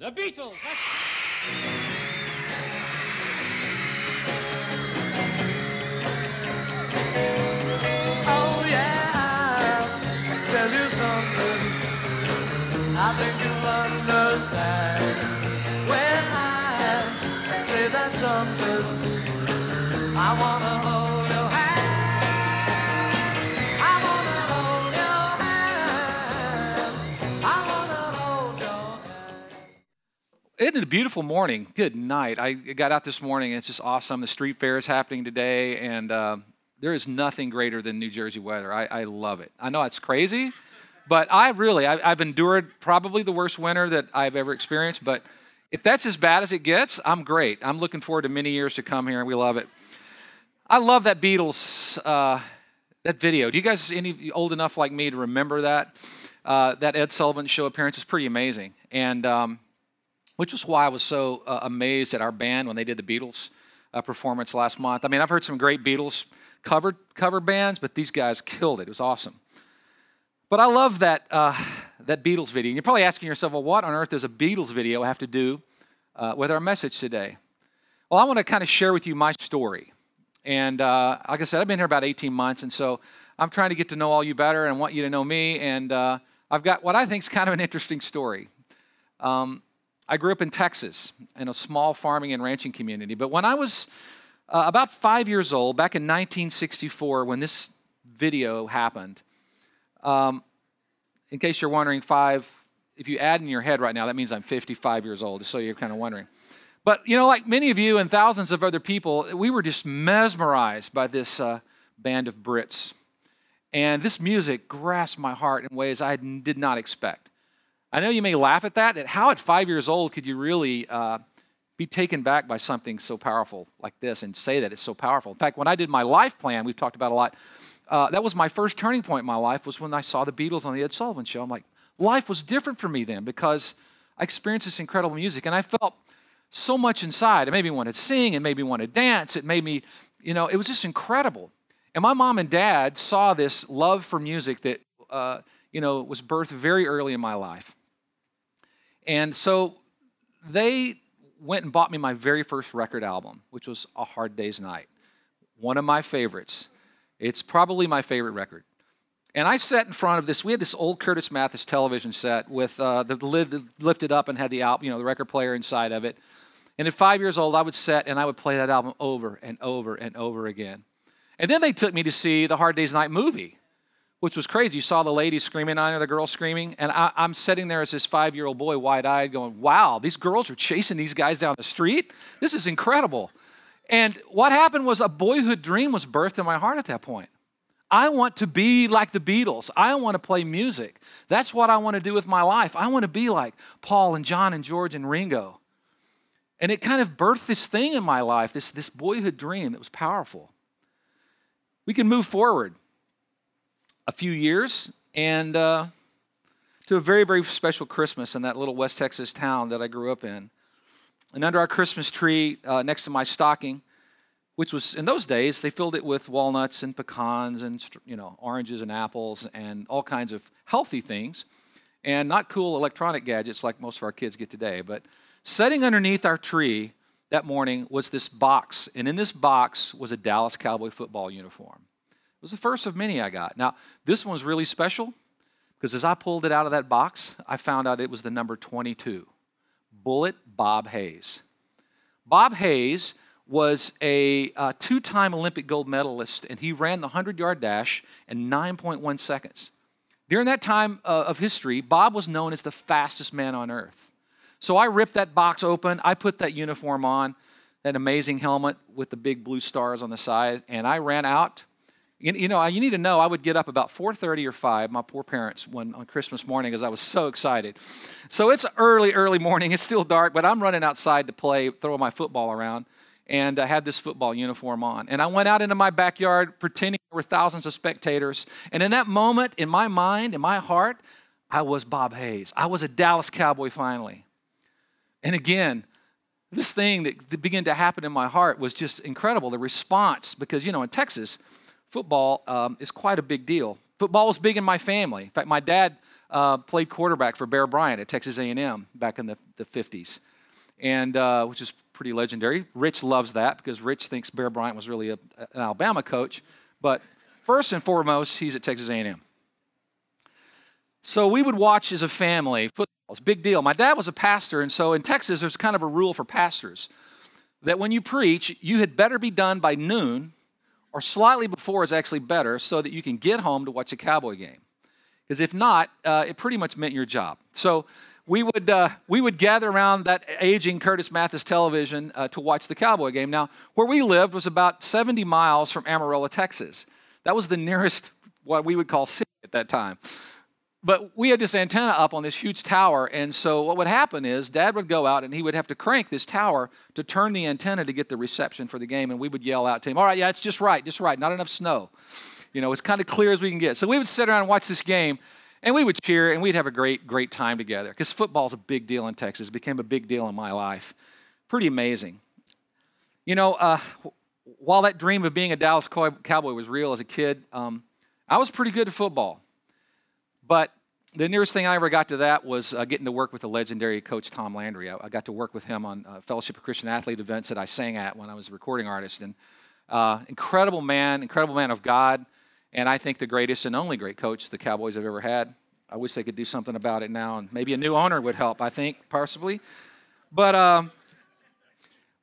The Beatles. Oh, yeah, I'll tell you something. I think you'll understand when I say that something. I want to hold your hand. I want to hold your hand. I want to hold your hand. Isn't it a beautiful morning? Good night. I got out this morning, and it's just awesome. The street fair is happening today, and there is nothing greater than New Jersey weather. I love it. I know it's crazy. But I've endured probably the worst winter that I've ever experienced. But if that's as bad as it gets, I'm great. I'm looking forward to many years to come here, and we love it. I love that Beatles, that video. Do you guys, any old enough like me to remember that? That Ed Sullivan Show appearance is pretty amazing. And which is why I was so amazed at our band when they did the Beatles performance last month. I mean, I've heard some great Beatles cover bands, but these guys killed it. It was awesome. But I love that Beatles video. And you're probably asking yourself, well, what on earth does a Beatles video have to do with our message today? Well, I want to kind of share with you my story. And like I said, I've been here about 18 months, and so I'm trying to get to know all you better and want you to know me. And I've got what I think is kind of an interesting story. I grew up in Texas in a small farming and ranching community. But when I was about 5 years old, back in 1964, when this video happened, in case you're wondering, if you add in your head right now, that means I'm 55 years old, just so you're kind of wondering. But, you know, like many of you and thousands of other people, we were just mesmerized by this band of Brits. And this music grasped my heart in ways I did not expect. I know you may laugh at that how at 5 years old could you really be taken back by something so powerful like this and say that it's so powerful. In fact, when I did my life plan, we've talked about a lot, that was my first turning point in my life was when I saw the Beatles on the Ed Sullivan Show. I'm like, life was different for me then because I experienced this incredible music, and I felt so much inside. It made me want to sing. It made me want to dance. It made me, you know, it was just incredible. And my mom and dad saw this love for music that, you know, was birthed very early in my life. And so they went and bought me my very first record album, which was A Hard Day's Night, one of my favorites. It's probably my favorite record. And I sat in front of this. We had this old Curtis Mathis television set with the lid lifted up and had the album, you know, the record player inside of it. And at 5 years old, I would sit and I would play that album over and over and over again. And then they took me to see the Hard Day's Night movie, which was crazy. You saw the lady screaming on her, the girl screaming. And I'm sitting there as this five-year-old boy, wide-eyed, going, wow, these girls are chasing these guys down the street? This is incredible. And what happened was a boyhood dream was birthed in my heart at that point. I want to be like the Beatles. I want to play music. That's what I want to do with my life. I want to be like Paul and John and George and Ringo. And it kind of birthed this thing in my life, this boyhood dream that was powerful. We can move forward a few years and to a very, very special Christmas in that little West Texas town that I grew up in. And under our Christmas tree, next to my stocking, which was, in those days, they filled it with walnuts and pecans and, you know, oranges and apples and all kinds of healthy things and not cool electronic gadgets like most of our kids get today. But sitting underneath our tree that morning was this box, and in this box was a Dallas Cowboy football uniform. It was the first of many I got. Now, this one was really special because as I pulled it out of that box, I found out it was the number 22. Bullet Bob Hayes. Bob Hayes was a two-time Olympic gold medalist, and he ran the 100-yard dash in 9.1 seconds. During that time of history, Bob was known as the fastest man on earth. So I ripped that box open. I put that uniform on, that amazing helmet with the big blue stars on the side, and I ran out. You know, you need to know, I would get up about 4:30 or 5, my poor parents, on Christmas morning because I was so excited. So it's early, early morning. It's still dark, but I'm running outside to play, throw my football around, and I had this football uniform on. And I went out into my backyard pretending there were thousands of spectators. And in that moment, in my mind, in my heart, I was Bob Hayes. I was a Dallas Cowboy finally. And again, this thing that began to happen in my heart was just incredible, the response, because, you know, in Texas, football is quite a big deal. Football was big in my family. In fact, my dad played quarterback for Bear Bryant at Texas A&M back in the 50s, and which is pretty legendary. Rich loves that because Rich thinks Bear Bryant was really an Alabama coach, but first and foremost, he's at Texas A&M. So we would watch as a family football. It's a big deal. My dad was a pastor, and so in Texas, there's kind of a rule for pastors that when you preach, you had better be done by noon or slightly before is actually better so that you can get home to watch a Cowboy game. Because if not, it pretty much meant your job. So we would gather around that aging Curtis Mathis television to watch the Cowboy game. Now, where we lived was about 70 miles from Amarillo, Texas. That was the nearest what we would call city at that time. But we had this antenna up on this huge tower, and so what would happen is Dad would go out, and he would have to crank this tower to turn the antenna to get the reception for the game, and we would yell out to him, all right, yeah, it's just right, not enough snow. You know, it's kind of clear as we can get. So we would sit around and watch this game, and we would cheer, and we'd have a great, great time together because football's a big deal in Texas. It became a big deal in my life. Pretty amazing. You know, while that dream of being a Dallas Cowboy was real as a kid, I was pretty good at football. But the nearest thing I ever got to that was getting to work with the legendary coach Tom Landry. I got to work with him on Fellowship of Christian Athlete events that I sang at when I was a recording artist. And incredible man of God, and I think the greatest and only great coach the Cowboys have ever had. I wish they could do something about it now, and maybe a new owner would help, I think, possibly. But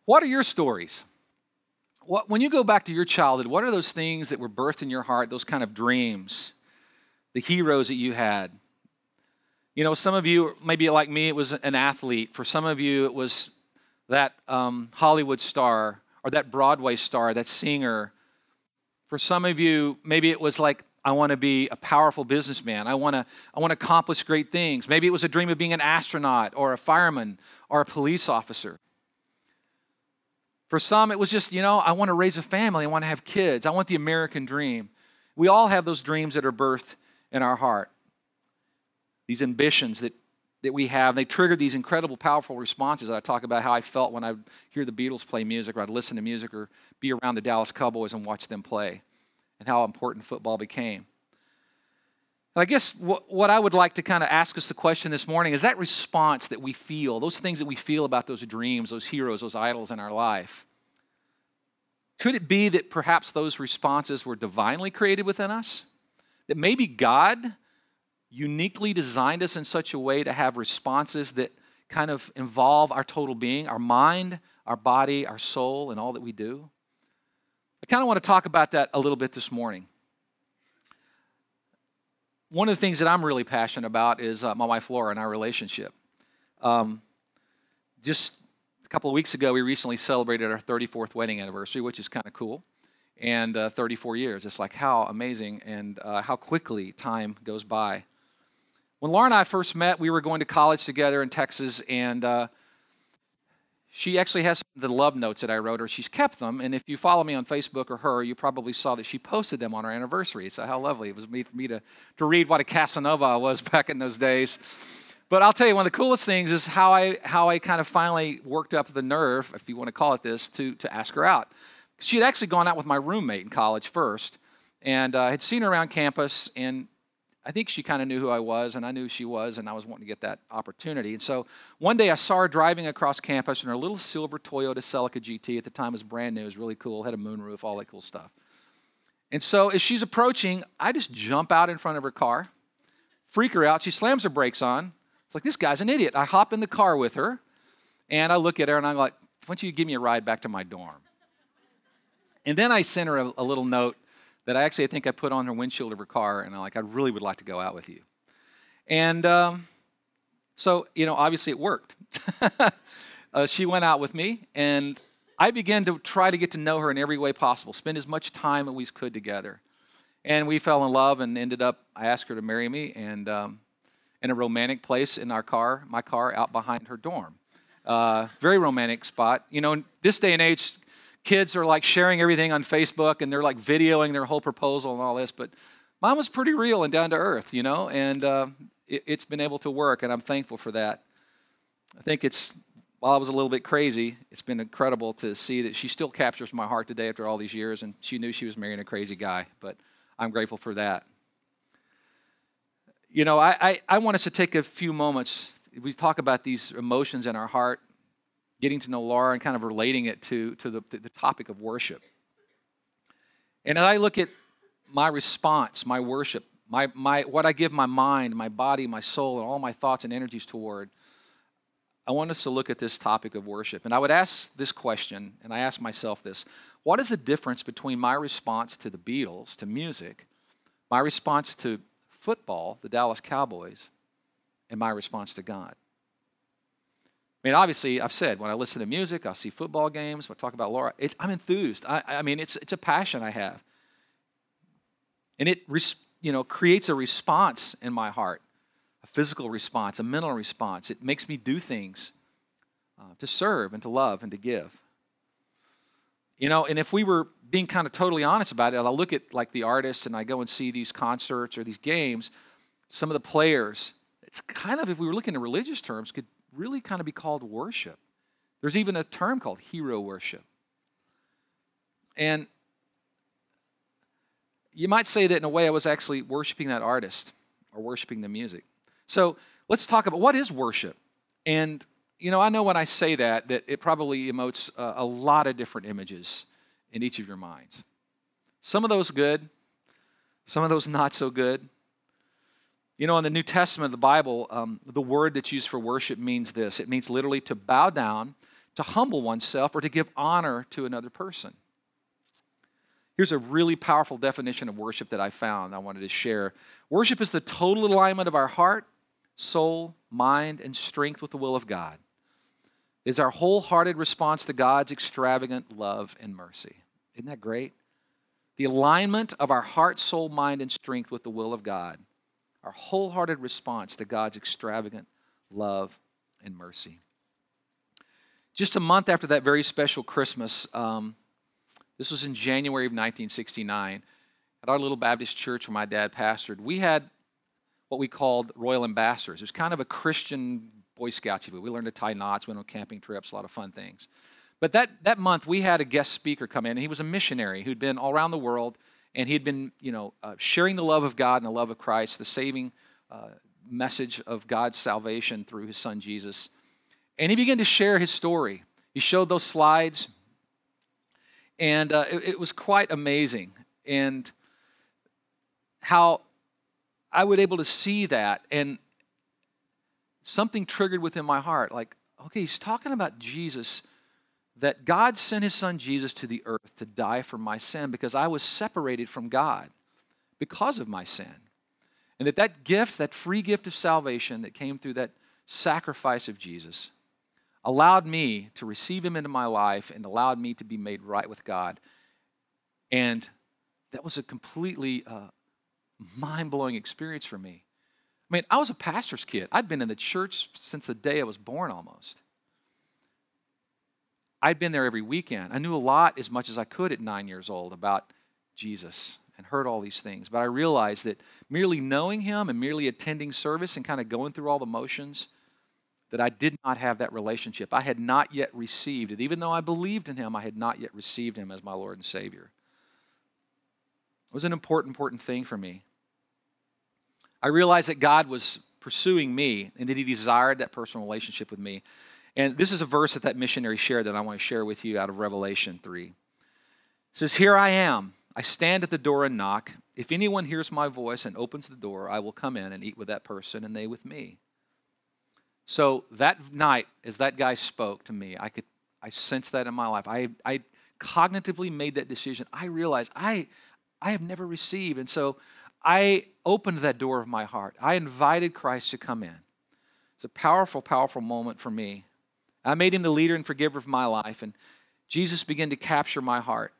what are your stories? When you go back to your childhood, what are those things that were birthed in your heart, those kind of dreams? The heroes that you had. You know, some of you, maybe like me, it was an athlete. For some of you, it was that Hollywood star or that Broadway star, that singer. For some of you, maybe it was like, I want to be a powerful businessman. I want to accomplish great things. Maybe it was a dream of being an astronaut or a fireman or a police officer. For some, it was just, you know, I want to raise a family. I want to have kids. I want the American dream. We all have those dreams that are birthed in our heart, these ambitions that we have, and they triggered these incredible, powerful responses. I talk about how I felt when I would hear the Beatles play music, or I'd listen to music, or be around the Dallas Cowboys and watch them play, and how important football became. And I guess what I would like to kind of ask us the question this morning is that response that we feel, those things that we feel about those dreams, those heroes, those idols in our life, could it be that perhaps those responses were divinely created within us? That maybe God uniquely designed us in such a way to have responses that kind of involve our total being, our mind, our body, our soul, and all that we do. I kind of want to talk about that a little bit this morning. One of the things that I'm really passionate about is my wife Laura and our relationship. Just a couple of weeks ago, we recently celebrated our 34th wedding anniversary, which is kind of cool. And 34 years. It's like how amazing and how quickly time goes by. When Laura and I first met, we were going to college together in Texas, and she actually has the love notes that I wrote her. She's kept them, and if you follow me on Facebook or her, you probably saw that she posted them on our anniversary. So how lovely. It was for me to read what a Casanova I was back in those days. But I'll tell you, one of the coolest things is how I kind of finally worked up the nerve, if you want to call it this, to ask her out. She had actually gone out with my roommate in college first, and I had seen her around campus, and I think she kind of knew who I was, and I knew who she was, and I was wanting to get that opportunity. And so one day I saw her driving across campus in her little silver Toyota Celica GT. At the time, it was brand new. It was really cool. It had a moonroof, all that cool stuff. And so as she's approaching, I just jump out in front of her car, freak her out. She slams her brakes on. It's like, this guy's an idiot. I hop in the car with her, and I look at her, and I'm like, why don't you give me a ride back to my dorm? And then I sent her a little note that I think I put on her windshield of her car, and I'm like, I really would like to go out with you. And so, you know, obviously it worked. She went out with me, and I began to try to get to know her in every way possible, spend as much time as we could together. And we fell in love and ended up, I asked her to marry me, and in a romantic place in my car out behind her dorm. Very romantic spot. You know, in this day and age, kids are like sharing everything on Facebook, and they're like videoing their whole proposal and all this, but mine was pretty real and down to earth, you know, and it's been able to work, and I'm thankful for that. I think while I was a little bit crazy, it's been incredible to see that she still captures my heart today after all these years, and she knew she was marrying a crazy guy, but I'm grateful for that. You know, I want us to take a few moments. We talk about these emotions in our heart, getting to know Laura and kind of relating it to the topic of worship. And as I look at my response, my worship, my what I give my mind, my body, my soul, and all my thoughts and energies toward, I want us to look at this topic of worship. And I would ask this question, and I ask myself this: what is the difference between my response to the Beatles, to music, my response to football, the Dallas Cowboys, and my response to God? I mean, obviously, I've said, when I listen to music, I see football games, I talk about Laura, I'm enthused. I mean, it's a passion I have. And it creates a response in my heart, a physical response, a mental response. It makes me do things to serve and to love and to give. You know, and if we were being kind of totally honest about it, I look at like the artists and I go and see these concerts or these games, some of the players, it's kind of, if we were looking in religious terms, could really kind of be called worship. There's even a term called hero worship. And you might say that in a way I was actually worshiping that artist or worshiping the music. So let's talk about what is worship. And, you know, I know when I say that it probably emotes a lot of different images in each of your minds. Some of those good, some of those not so good. You know, in the New Testament, the Bible, the word that's used for worship means this. It means literally to bow down, to humble oneself, or to give honor to another person. Here's a really powerful definition of worship that I found I wanted to share. Worship is the total alignment of our heart, soul, mind, and strength with the will of God. It is our wholehearted response to God's extravagant love and mercy. Isn't that great? The alignment of our heart, soul, mind, and strength with the will of God. Our wholehearted response to God's extravagant love and mercy. Just a month after that very special Christmas, this was in January of 1969, at our little Baptist church where my dad pastored, we had what we called Royal Ambassadors. It was kind of a Christian Boy Scouts. We learned to tie knots, went on camping trips, a lot of fun things. But that month, we had a guest speaker come in, and he was a missionary who'd been all around the world. And he'd been, sharing the love of God and the love of Christ, the saving message of God's salvation through his son Jesus. And he began to share his story. He showed those slides, and it was quite amazing. And how I was able to see that, and something triggered within my heart. Like, okay, he's talking about Jesus, that God sent his son Jesus to the earth to die for my sin because I was separated from God because of my sin. And that gift, that free gift of salvation that came through that sacrifice of Jesus, allowed me to receive him into my life and allowed me to be made right with God. And that was a completely mind-blowing experience for me. I mean, I was a pastor's kid. I'd been in the church since the day I was born almost. I'd been there every weekend. I knew a lot, as much as I could at 9 years old, about Jesus and heard all these things. But I realized that merely knowing him and merely attending service and kind of going through all the motions, that I did not have that relationship. I had not yet received it. Even though I believed in him, I had not yet received him as my Lord and Savior. It was an important thing for me. I realized that God was pursuing me and that he desired that personal relationship with me. And this is a verse that missionary shared that I want to share with you out of Revelation 3. It says, "Here I am. I stand at the door and knock. If anyone hears my voice and opens the door, I will come in and eat with that person and they with me." So that night, as that guy spoke to me, I sensed that in my life. I cognitively made that decision. I realized I have never received. And so I opened that door of my heart. I invited Christ to come in. It's a powerful moment for me. I made him the leader and forgiver of my life, and Jesus began to capture my heart.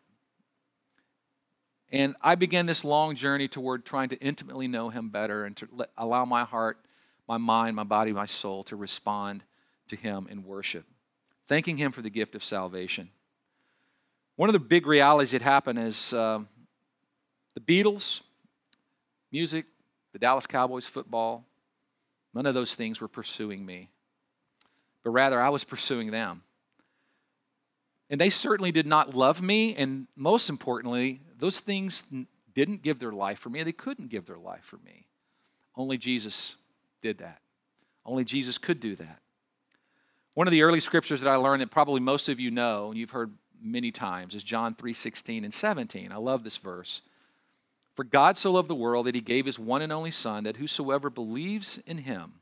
And I began this long journey toward trying to intimately know him better and to allow my heart, my mind, my body, my soul to respond to him in worship, thanking him for the gift of salvation. One of the big realities that happened is the Beatles, music, the Dallas Cowboys, football, none of those things were pursuing me. But rather, I was pursuing them. And they certainly did not love me, and most importantly, those things didn't give their life for me. They couldn't give their life for me. Only Jesus did that. Only Jesus could do that. One of the early scriptures that I learned that probably most of you know, and you've heard many times, is John 3:16 and 17. I love this verse. For God so loved the world that he gave his one and only Son, that whosoever believes in him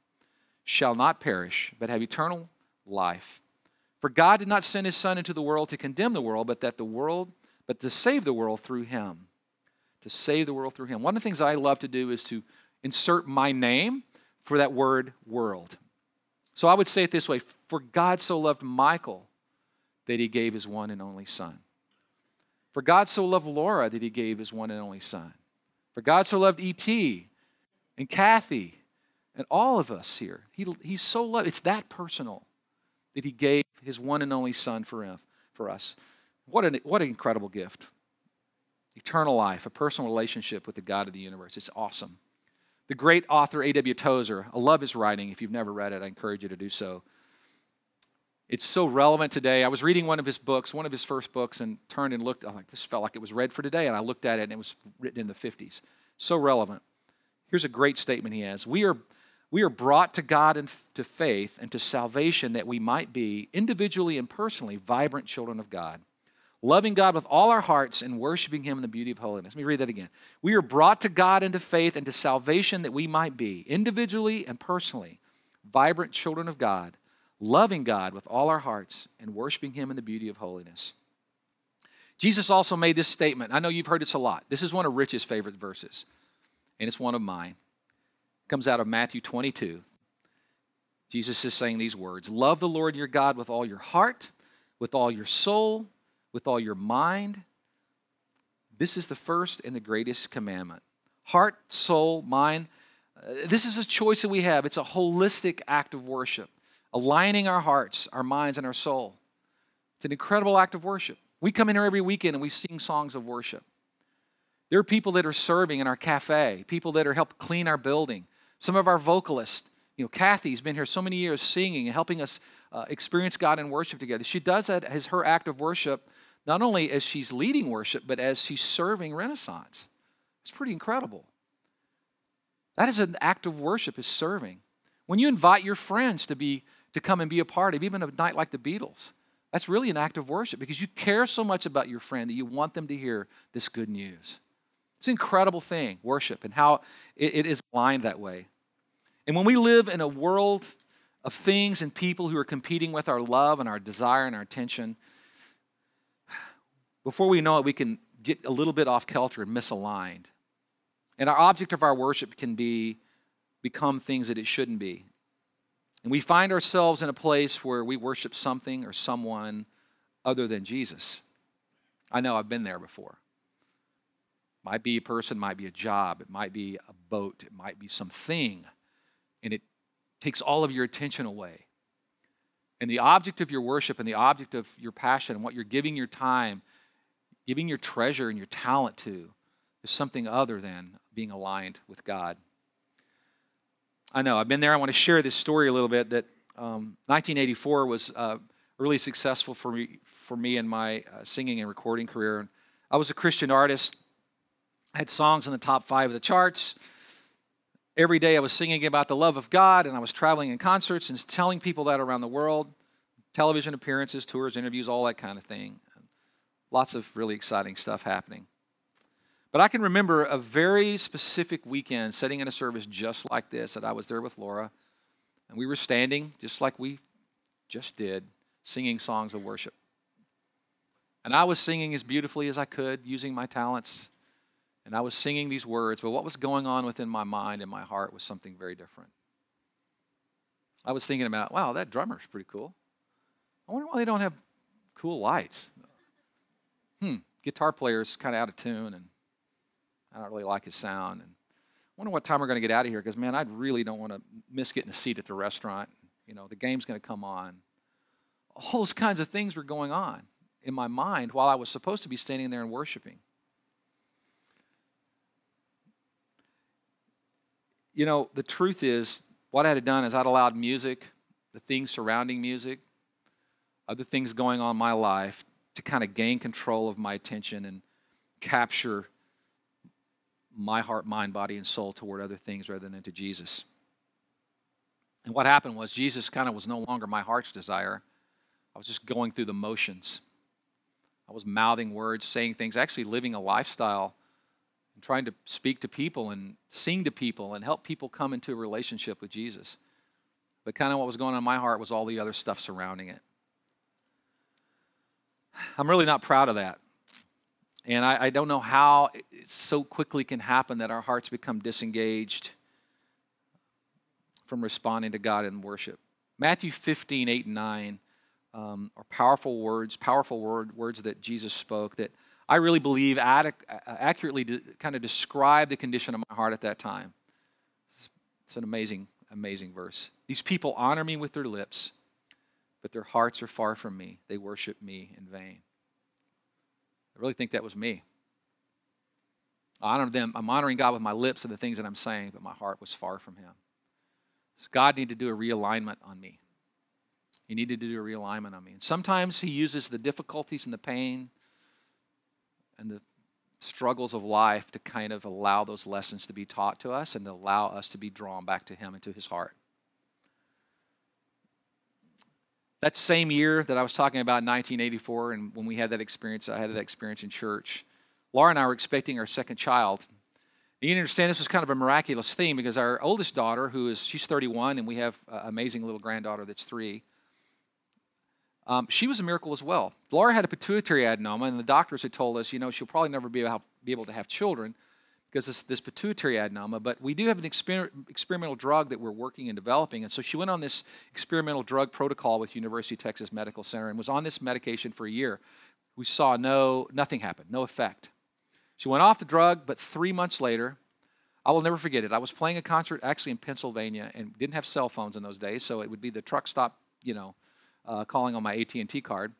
shall not perish, but have eternal life. For God did not send his Son into the world to condemn the world, but to save the world through him. To save the world through him. One of the things I love to do is to insert my name for that word world. So I would say it this way: for God so loved Michael that he gave his one and only Son. For God so loved Laura that he gave his one and only Son. For God so loved E.T. and Kathy and all of us here. He's so loved. It's that personal that he gave his one and only Son for us. What an incredible gift. Eternal life, a personal relationship with the God of the universe. It's awesome. The great author A.W. Tozer, I love his writing. If you've never read it, I encourage you to do so. It's so relevant today. I was reading one of his first books, and turned and looked. I'm like, this felt like it was read for today, and I looked at it, and it was written in the 50s. So relevant. Here's a great statement he has. We are brought to God and to faith and to salvation that we might be, individually and personally, vibrant children of God, loving God with all our hearts and worshiping him in the beauty of holiness. Let me read that again. We are brought to God and to faith and to salvation that we might be, individually and personally, vibrant children of God, loving God with all our hearts and worshiping him in the beauty of holiness. Jesus also made this statement. I know you've heard this a lot. This is one of Rich's favorite verses, and it's one of mine. It comes out of Matthew 22. Jesus is saying these words: love the Lord your God with all your heart, with all your soul, with all your mind. This is the first and the greatest commandment. Heart, soul, mind. This is a choice that we have. It's a holistic act of worship. Aligning our hearts, our minds, and our soul. It's an incredible act of worship. We come in here every weekend and we sing songs of worship. There are people that are serving in our cafe, people that are help clean our building. Some of our vocalists, Kathy's been here so many years singing and helping us experience God in worship together. She does that as her act of worship, not only as she's leading worship, but as she's serving Renaissance. It's pretty incredible. That is an act of worship, is serving. When you invite your friends to come and be a part of even a night like the Beatles. That's really an act of worship, because you care so much about your friend that you want them to hear this good news. It's an incredible thing, worship, and how it is aligned that way. And when we live in a world of things and people who are competing with our love and our desire and our attention, before we know it, we can get a little bit off kilter and misaligned. And our object of our worship can become things that it shouldn't be. And we find ourselves in a place where we worship something or someone other than Jesus. I know, I've been there before. Might be a person, might be a job, it might be a boat, it might be something. And it takes all of your attention away. And the object of your worship and the object of your passion and what you're giving your time, giving your treasure and your talent to, is something other than being aligned with God. I know, I've been there. I want to share this story a little bit, that 1984 was really successful for me in my singing and recording career. And I was a Christian artist. I had songs in the top 5 of the charts. Every day I was singing about the love of God, and I was traveling in concerts and telling people that around the world, television appearances, tours, interviews, all that kind of thing. Lots of really exciting stuff happening. But I can remember a very specific weekend sitting in a service just like this, that I was there with Laura, and we were standing just like we just did, singing songs of worship. And I was singing as beautifully as I could, using my talents, and I was singing these words, but what was going on within my mind and my heart was something very different. I was thinking about, wow, that drummer's pretty cool. I wonder why they don't have cool lights. Guitar player's kind of out of tune, and I don't really like his sound. And I wonder what time we're going to get out of here, because, man, I really don't want to miss getting a seat at the restaurant. The game's going to come on. All those kinds of things were going on in my mind while I was supposed to be standing there and worshiping. The truth is, what I had done is I'd allowed music, the things surrounding music, other things going on in my life, to kind of gain control of my attention and capture my heart, mind, body, and soul toward other things rather than to Jesus. And what happened was Jesus kind of was no longer my heart's desire. I was just going through the motions. I was mouthing words, saying things, actually living a lifestyle and trying to speak to people and sing to people and help people come into a relationship with Jesus. But kind of what was going on in my heart was all the other stuff surrounding it. I'm really not proud of that. And I don't know how it so quickly can happen that our hearts become disengaged from responding to God in worship. Matthew 15, 8, and 9 are powerful words that Jesus spoke that I really believe accurately kind of describe the condition of my heart at that time. It's an amazing, amazing verse. These people honor me with their lips, but their hearts are far from me. They worship me in vain. I really think that was me. I honor them. I'm honoring God with my lips and the things that I'm saying, but my heart was far from him. So God needed to do a realignment on me. He needed to do a realignment on me. And sometimes he uses the difficulties and the pain and the struggles of life to kind of allow those lessons to be taught to us and to allow us to be drawn back to him and to his heart. That same year that I was talking about, 1984, and when we had that experience, I had that experience in church, Laura and I were expecting our second child. You need to understand this was kind of a miraculous thing because our oldest daughter, she's 31, and we have an amazing little granddaughter that's 3. She was a miracle as well. Laura had a pituitary adenoma, and the doctors had told us, she'll probably never be able to have children because of this pituitary adenoma, but we do have an experimental drug that we're working and developing, and so she went on this experimental drug protocol with University of Texas Medical Center and was on this medication for a year. We saw nothing happen, no effect. She went off the drug, but 3 months later, I will never forget it. I was playing a concert actually in Pennsylvania and didn't have cell phones in those days, so it would be the truck stop, calling on my AT&T card.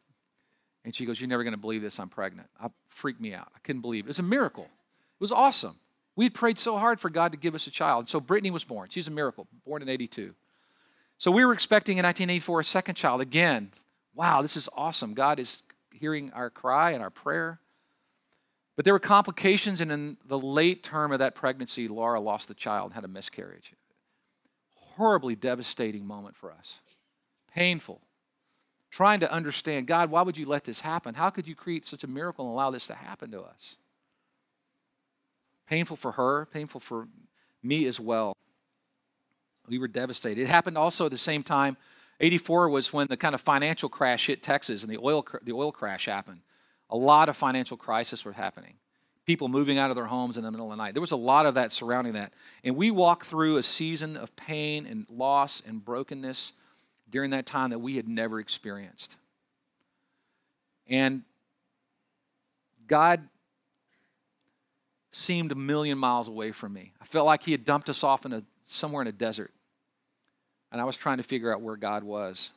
And she goes, "You're never going to believe this, I'm pregnant." It freaked me out. I couldn't believe it. It was a miracle. It was awesome. We had prayed so hard for God to give us a child. And so Brittany was born. She's a miracle, born in 82. So we were expecting in 1984 a second child again. Wow, this is awesome. God is hearing our cry and our prayer. But there were complications, and in the late term of that pregnancy, Laura lost the child, had a miscarriage. Horribly devastating moment for us. Painful. Trying to understand, God, why would you let this happen? How could you create such a miracle and allow this to happen to us? Painful for her, painful for me as well. We were devastated. It happened also at the same time. 84 was when the kind of financial crash hit Texas, and the oil crash happened. A lot of financial crisis were happening. People moving out of their homes in the middle of the night. There was a lot of that surrounding that. And we walked through a season of pain and loss and brokenness during that time that we had never experienced. And God seemed a million miles away from me. I felt like he had dumped us off somewhere in a desert. And I was trying to figure out where God was.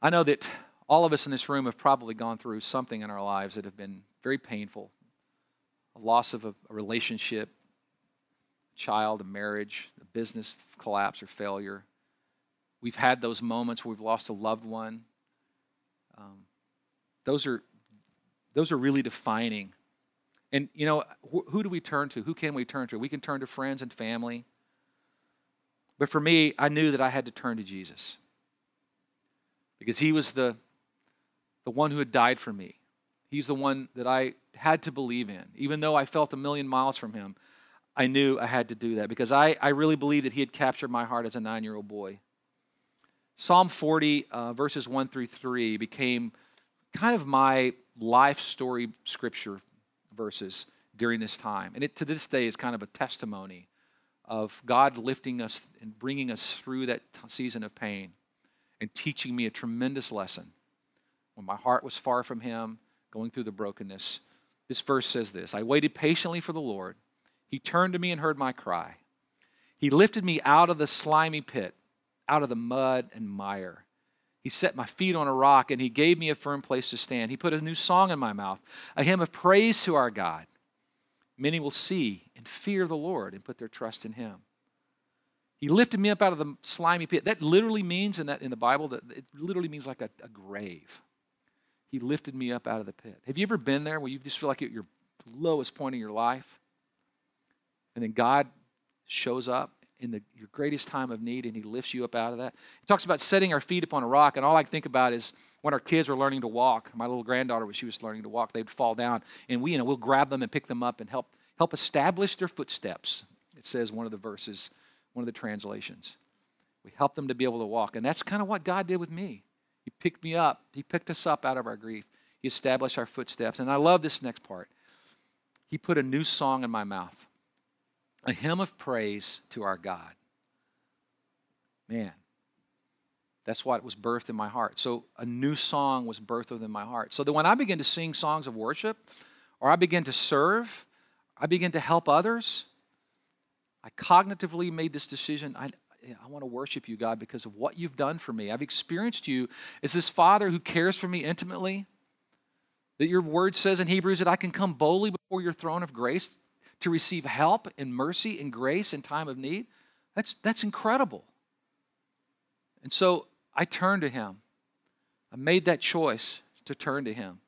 I know that all of us in this room have probably gone through something in our lives that have been very painful. A loss of a relationship, a child, a marriage, a business collapse or failure. We've had those moments where we've lost a loved one. Those are really defining. And, who do we turn to? Who can we turn to? We can turn to friends and family. But for me, I knew that I had to turn to Jesus because he was the one who had died for me. He's the one that I had to believe in. Even though I felt a million miles from him, I knew I had to do that because I really believed that he had captured my heart as a 9-year-old boy. Psalm 40, verses 1 through 3 became kind of my life story scripture verses during this time. And it to this day is kind of a testimony of God lifting us and bringing us through that season of pain and teaching me a tremendous lesson. When my heart was far from him, going through the brokenness, this verse says this: I waited patiently for the Lord. He turned to me and heard my cry. He lifted me out of the slimy pit, out of the mud and mire. He set my feet on a rock, and he gave me a firm place to stand. He put a new song in my mouth, a hymn of praise to our God. Many will see and fear the Lord and put their trust in him. He lifted me up out of the slimy pit. That literally means, in the Bible, that it literally means like a grave. He lifted me up out of the pit. Have you ever been there where you just feel like you're the lowest point in your life, and then God shows up in your greatest time of need, and he lifts you up out of that. He talks about setting our feet upon a rock, and all I think about is when our kids were learning to walk, my little granddaughter, when she was learning to walk, they'd fall down, and we'll grab them and pick them up and help establish their footsteps. It says one of the verses, one of the translations. We help them to be able to walk, and that's kind of what God did with me. He picked me up. He picked us up out of our grief. He established our footsteps, and I love this next part. He put a new song in my mouth. A hymn of praise to our God. Man, that's what was birthed in my heart. So a new song was birthed within my heart. So that when I begin to sing songs of worship, or I begin to serve, I begin to help others, I cognitively made this decision. I want to worship you, God, because of what you've done for me. I've experienced you as this Father who cares for me intimately, that your word says in Hebrews that I can come boldly before your throne of grace to receive help and mercy and grace in time of need. That's incredible. And so I turned to him. I made that choice to turn to him.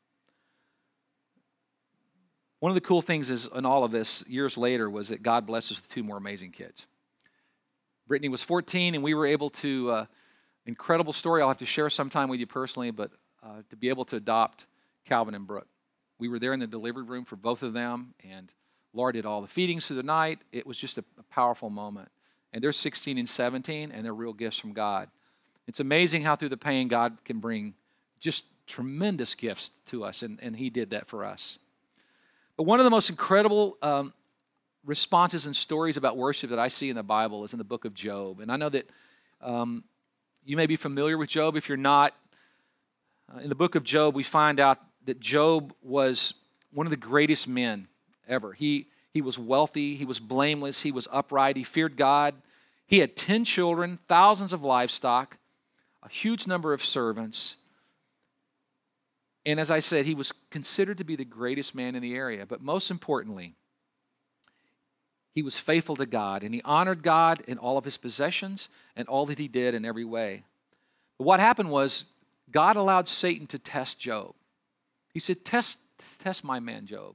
One of the cool things is in all of this, years later, was that God blessed us with two more amazing kids. Brittany was 14, and we were able to, incredible story I'll have to share sometime with you personally, but to be able to adopt Calvin and Brooke. We were there in the delivery room for both of them, and Laura did all the feedings through the night. It was just a powerful moment. And they're 16 and 17, and they're real gifts from God. It's amazing how through the pain, God can bring just tremendous gifts to us, and he did that for us. But one of the most incredible responses and stories about worship that I see in the Bible is in the book of Job. And I know that you may be familiar with Job. If you're not, in the book of Job, we find out that Job was one of the greatest men ever. He was wealthy, he was blameless, he was upright, he feared God. He had 10 children, thousands of livestock, a huge number of servants. And as I said, he was considered to be the greatest man in the area. But most importantly, he was faithful to God, and he honored God in all of his possessions and all that he did in every way. But what happened was God allowed Satan to test Job. He said, test my man Job.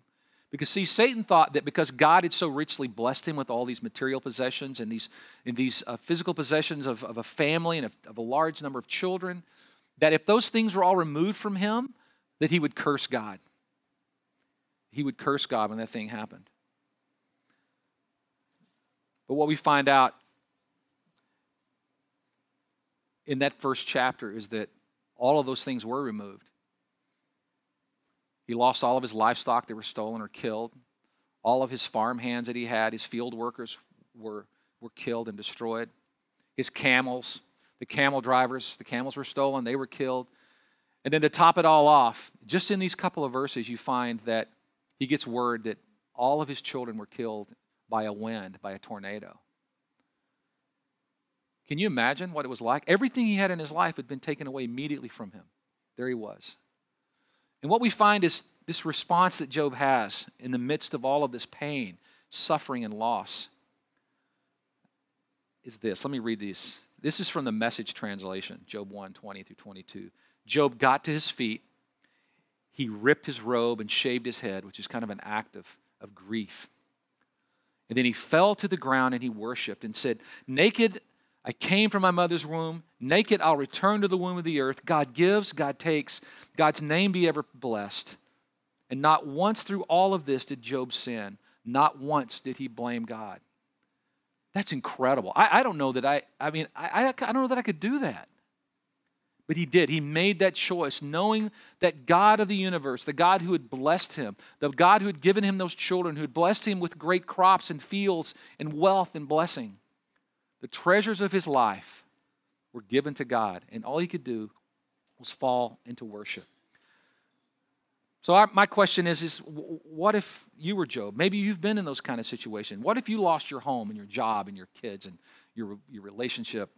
Because, see, Satan thought that because God had so richly blessed him with all these material possessions and these physical possessions of a family and of a large number of children, that if those things were all removed from him, that he would curse God. He would curse God when that thing happened. But what we find out in that first chapter is that all of those things were removed. He lost all of his livestock that were stolen or killed. All of his farm hands that he had, his field workers were killed and destroyed. His camels, the camels were stolen, they were killed. And then to top it all off, just in these couple of verses, you find that he gets word that all of his children were killed by a wind, by a tornado. Can you imagine what it was like? Everything he had in his life had been taken away immediately from him. There he was. And what we find is this response that Job has in the midst of all of this pain, suffering, and loss is this. Let me read these. This is from the Message translation, Job 1, 20 through 22. Job got to his feet. He ripped his robe and shaved his head, which is kind of an act of grief. And then he fell to the ground and he worshiped and said, naked I came from my mother's womb. Naked, I'll return to the womb of the earth. God gives, God takes. God's name be ever blessed. And not once through all of this did Job sin. Not once did he blame God. That's incredible. I don't know that I don't know that I could do that. But he did. He made that choice, knowing that God of the universe, the God who had blessed him, the God who had given him those children, who had blessed him with great crops and fields and wealth and blessing. The treasures of his life were given to God, and all he could do was fall into worship. So my question is what if you were Job? Maybe you've been in those kind of situations. What if you lost your home and your job and your kids and your relationship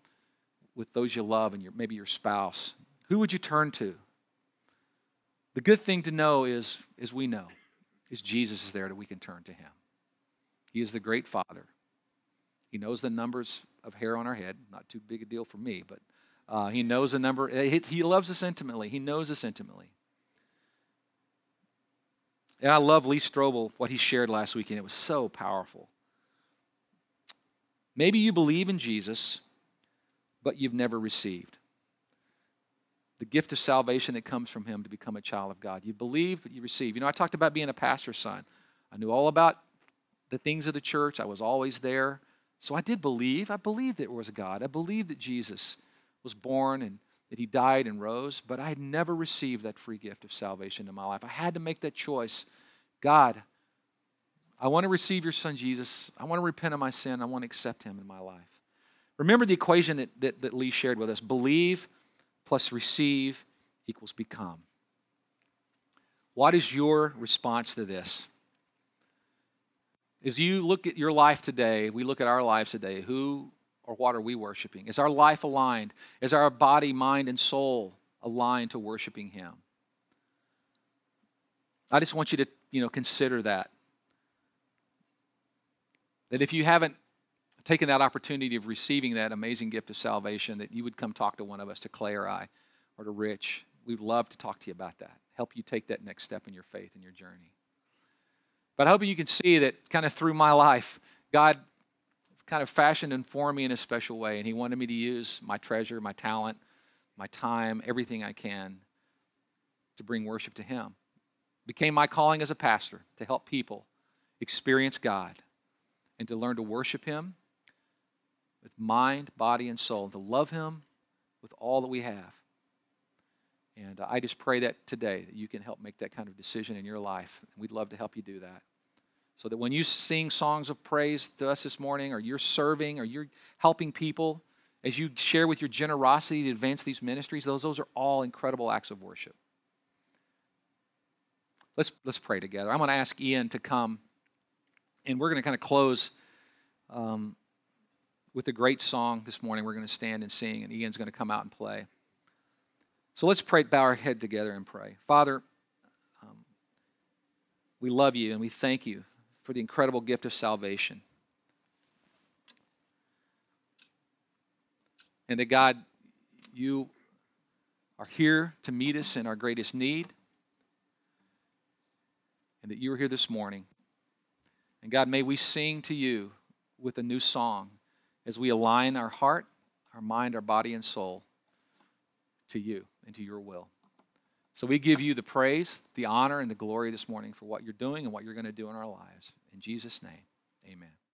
with those you love and maybe your spouse? Who would you turn to? The good thing to know is, as we know, is Jesus is there that we can turn to him. He is the great Father. He knows the numbers of hair on our head. Not too big a deal for me, but he knows the number. He loves us intimately. He knows us intimately. And I love Lee Strobel, what he shared last weekend. It was so powerful. Maybe you believe in Jesus, but you've never received the gift of salvation that comes from him to become a child of God. You believe, but you receive. You know, I talked about being a pastor's son. I knew all about the things of the church. I was always there. So I did believe. I believed there was a God. I believed that Jesus was born and that he died and rose, but I had never received that free gift of salvation in my life. I had to make that choice. God, I want to receive your son, Jesus. I want to repent of my sin. I want to accept him in my life. Remember the equation that Lee shared with us. Believe plus receive equals become. What is your response to this? As you look at your life today, we look at our lives today, who or what are we worshiping? Is our life aligned? Is our body, mind, and soul aligned to worshiping him? I just want you to, consider that. That if you haven't taken that opportunity of receiving that amazing gift of salvation, that you would come talk to one of us, to Clay or I, or to Rich. We'd love to talk to you about that, help you take that next step in your faith and your journey. But I hope you can see that kind of through my life, God kind of fashioned and formed me in a special way, and he wanted me to use my treasure, my talent, my time, everything I can to bring worship to him. It became my calling as a pastor to help people experience God and to learn to worship him with mind, body, and soul, and to love him with all that we have. And I just pray that today that you can help make that kind of decision in your life. And we'd love to help you do that. So that when you sing songs of praise to us this morning, or you're serving, or you're helping people, as you share with your generosity to advance these ministries, those are all incredible acts of worship. Let's pray together. I'm going to ask Ian to come, and we're going to kind of close with a great song this morning. We're going to stand and sing, and Ian's going to come out and play. So let's pray, bow our head together and pray. Father, we love you and we thank you for the incredible gift of salvation. And that, God, you are here to meet us in our greatest need. And that you are here this morning. And, God, may we sing to you with a new song as we align our heart, our mind, our body, and soul to you and to your will. So we give you the praise, the honor, and the glory this morning for what you're doing and what you're going to do in our lives. In Jesus' name, amen.